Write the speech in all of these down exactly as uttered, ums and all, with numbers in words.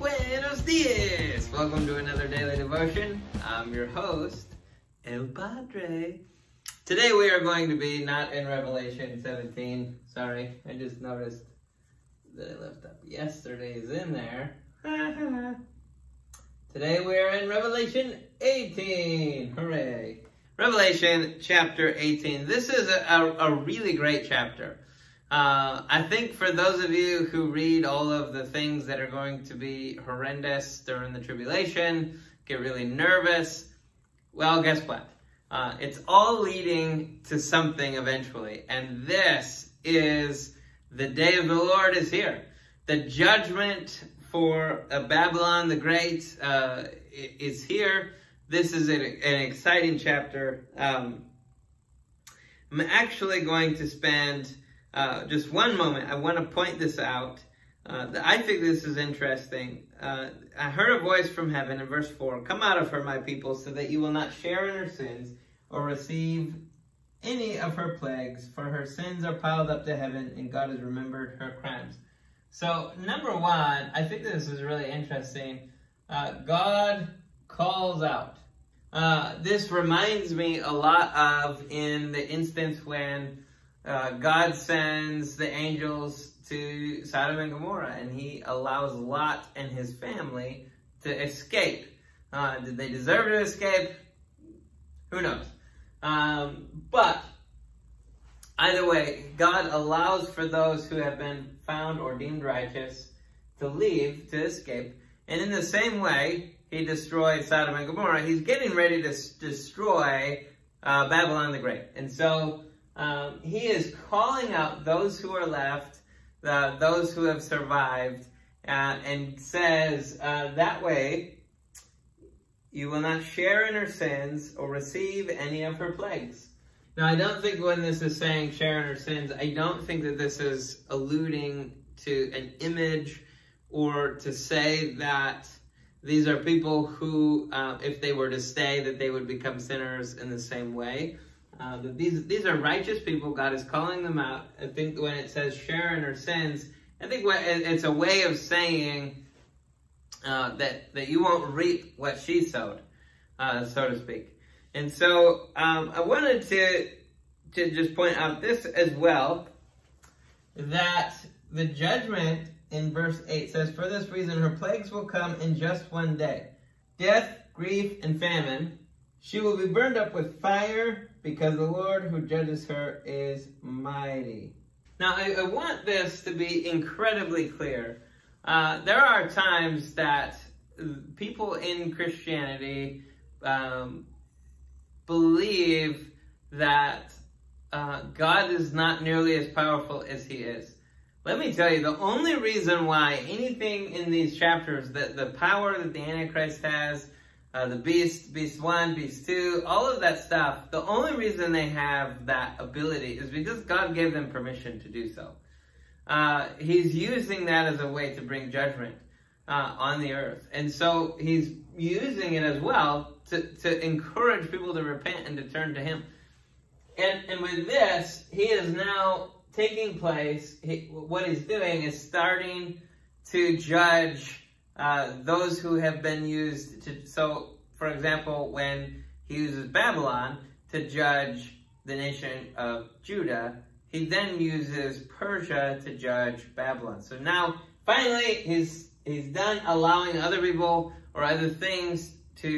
Buenos dias! Welcome to another daily devotion. I'm your host, El Padre. Today we are going to be not in Revelation seventeen. Sorry, I just noticed that I left up yesterday's in there. Today we are in Revelation eighteen. Hooray! Revelation chapter eighteen. This is a, a, a really great chapter. Uh, I think for those of you who read all of the things that are going to be horrendous during the tribulation, get really nervous, well, guess what? Uh, it's all leading to something eventually. And this is the day of the Lord is here. The judgment for uh, Babylon the Great uh, is here. This is an, an exciting chapter. Um, I'm actually going to spend... Uh, just one moment, I want to point this out. Uh, I think this is interesting. Uh, I heard a voice from heaven in verse four, "Come out of her, my people, so that you will not share in her sins or receive any of her plagues, for her sins are piled up to heaven and God has remembered her crimes." So, number one, I think this is really interesting. Uh, God calls out. Uh, this reminds me a lot of in the instance when Uh, God sends the angels to Sodom and Gomorrah, and he allows Lot and his family to escape. Uh, did they deserve to escape? Who knows? Um, but either way, God allows for those who have been found or deemed righteous to leave, to escape. And in the same way, he destroyed Sodom and Gomorrah. He's getting ready to s- destroy uh, Babylon the Great. And so... Um, he is calling out those who are left, uh, those who have survived, uh, and says, uh, that way you will not share in her sins or receive any of her plagues. Now, I don't think when this is saying share in her sins, I don't think that this is alluding to an image or to say that these are people who, uh, if they were to stay, that they would become sinners in the same way. Uh, but these these are righteous people. God is calling them out. I think when it says share in her sins, I think what, it's a way of saying uh, that that you won't reap what she sowed, uh, so to speak. And so um, I wanted to to just point out this as well, that the judgment in verse eight says, "For this reason her plagues will come in just one day, death, grief, and famine. She will be burned up with fire, because the Lord who judges her is mighty." Now, I, I want this to be incredibly clear. Uh, there are times that people in Christianity um, believe that uh, God is not nearly as powerful as he is. Let me tell you, the only reason why anything in these chapters, that the power that the Antichrist has, Uh, the beast, beast one, beast two, all of that stuff, the only reason they have that ability is because God gave them permission to do so. Uh, he's using that as a way to bring judgment uh, on the earth. And so he's using it as well to, to encourage people to repent and to turn to him. And, and with this, he is now taking place, he, what he's doing is starting to judge Uh, those who have been used to, so for example, when he uses Babylon to judge the nation of Judah, he then uses Persia to judge Babylon. So now, finally, he's, he's done allowing other people or other things to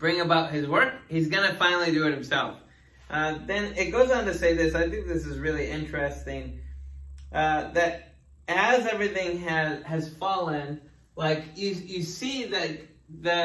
bring about his work. He's going to finally do it himself. Uh, then it goes on to say this, I think this is really interesting, uh, that as everything has, has fallen, like you, you see that the,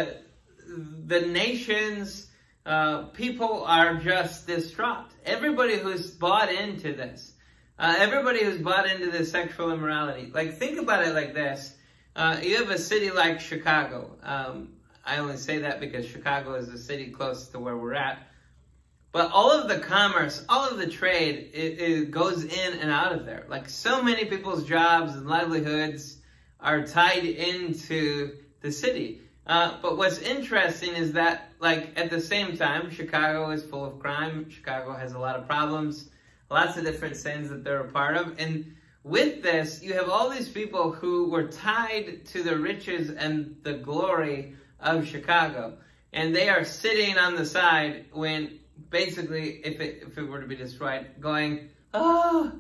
the nations, uh, people are just distraught. Everybody who's bought into this, uh, everybody who's bought into this sexual immorality, like think about it like this. Uh, you have a city like Chicago. Um, I only say that because Chicago is a city close to where we're at. But all of the commerce, all of the trade, it, it goes in and out of there. Like so many people's jobs and livelihoods are tied into the city. Uh, but what's interesting is that, like, at the same time, Chicago is full of crime. Chicago has a lot of problems, lots of different sins that they're a part of. And With this, you have all these people who were tied to the riches and the glory of Chicago. And they are sitting on the side when basically, if it, if it were to be destroyed, going, oh,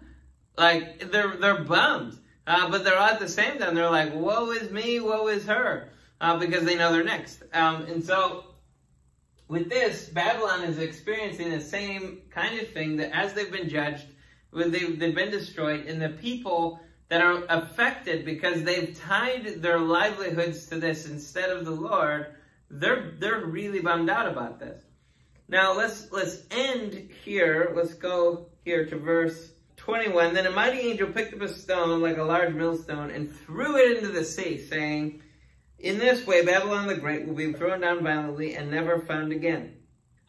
like they're, they're bummed. Uh, but they're at the same time, they're like, woe is me, woe is her, uh, because they know they're next. Um, and so with this, Babylon is experiencing the same kind of thing, that as they've been judged, when they've, they've been destroyed, and the people that are affected because they've tied their livelihoods to this instead of the Lord, they're they're really bummed out about this. Now let's let's end here. Let's go here to verse twenty-one. Then a mighty angel picked up a stone like a large millstone and threw it into the sea, saying, "In this way Babylon the Great will be thrown down violently and never found again.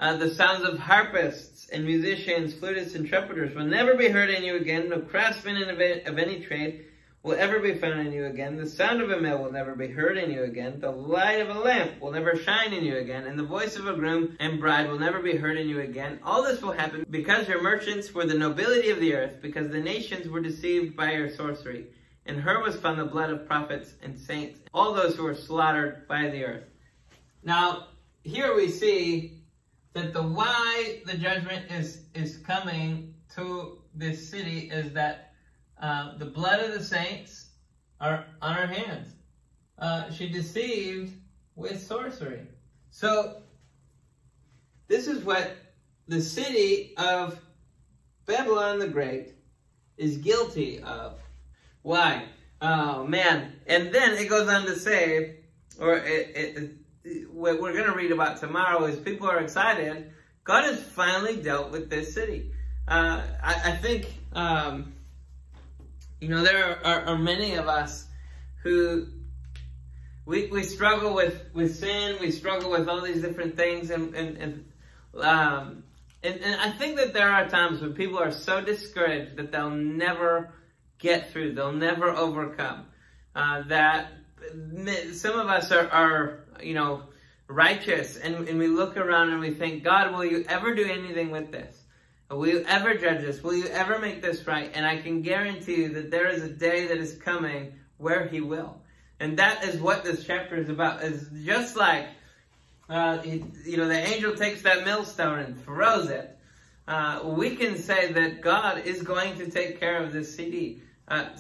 Uh, the sounds of harpists and musicians, flutists and trumpeters will never be heard in you again. No craftsman in of any trade will ever be found in you again. The sound of a mill will never be heard in you again. The light of a lamp will never shine in you again. And the voice of a groom and bride will never be heard in you again. All this will happen because your merchants were the nobility of the earth, because the nations were deceived by your sorcery. In her was found the blood of prophets and saints, all those who were slaughtered by the earth." Now, here we see that the why the judgment is, is coming to this city is that uh, the blood of the saints are on her hands. Uh, she deceived with sorcery. So this is what the city of Babylon the Great is guilty of. Why? Oh, man. And then it goes on to say, or it... it what we're going to read about tomorrow is people are excited. God has finally dealt with this city. Uh, I, I think, um, you know, there are, are, are many of us who, we, we struggle with, with sin, we struggle with all these different things, and, and, and, um, and, and I think that there are times when people are so discouraged that they'll never get through, they'll never overcome, uh, that some of us are, are you know, righteous, and, and we look around and we think, God, will you ever do anything with this? Will you ever judge this? Will you ever make this right? And I can guarantee you that there is a day that is coming where he will. And that is what this chapter is about. It's just like, uh, it, you know, the angel takes that millstone and throws it. Uh, we can say that God is going to take care of this city, uh,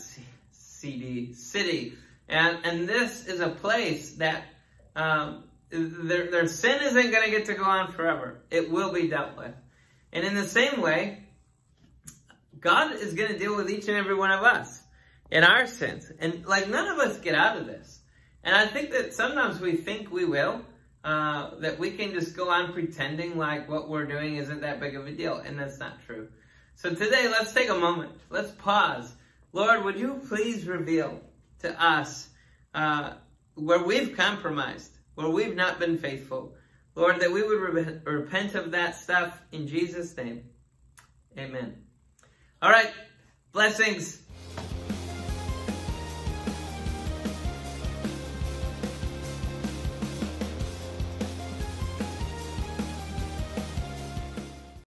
city, city. And, and this is a place that Um, their, their sin isn't going to get to go on forever. It will be dealt with. And in the same way, God is going to deal with each and every one of us in our sins. And like, none of us get out of this. And I think that sometimes we think we will, uh, that we can just go on pretending like what we're doing isn't that big of a deal. And that's not true. So today, let's take a moment. Let's pause. Lord, would you please reveal to us, uh, where we've compromised, where we've not been faithful. Lord, that we would re repent of that stuff in Jesus' name. Amen. All right. Blessings.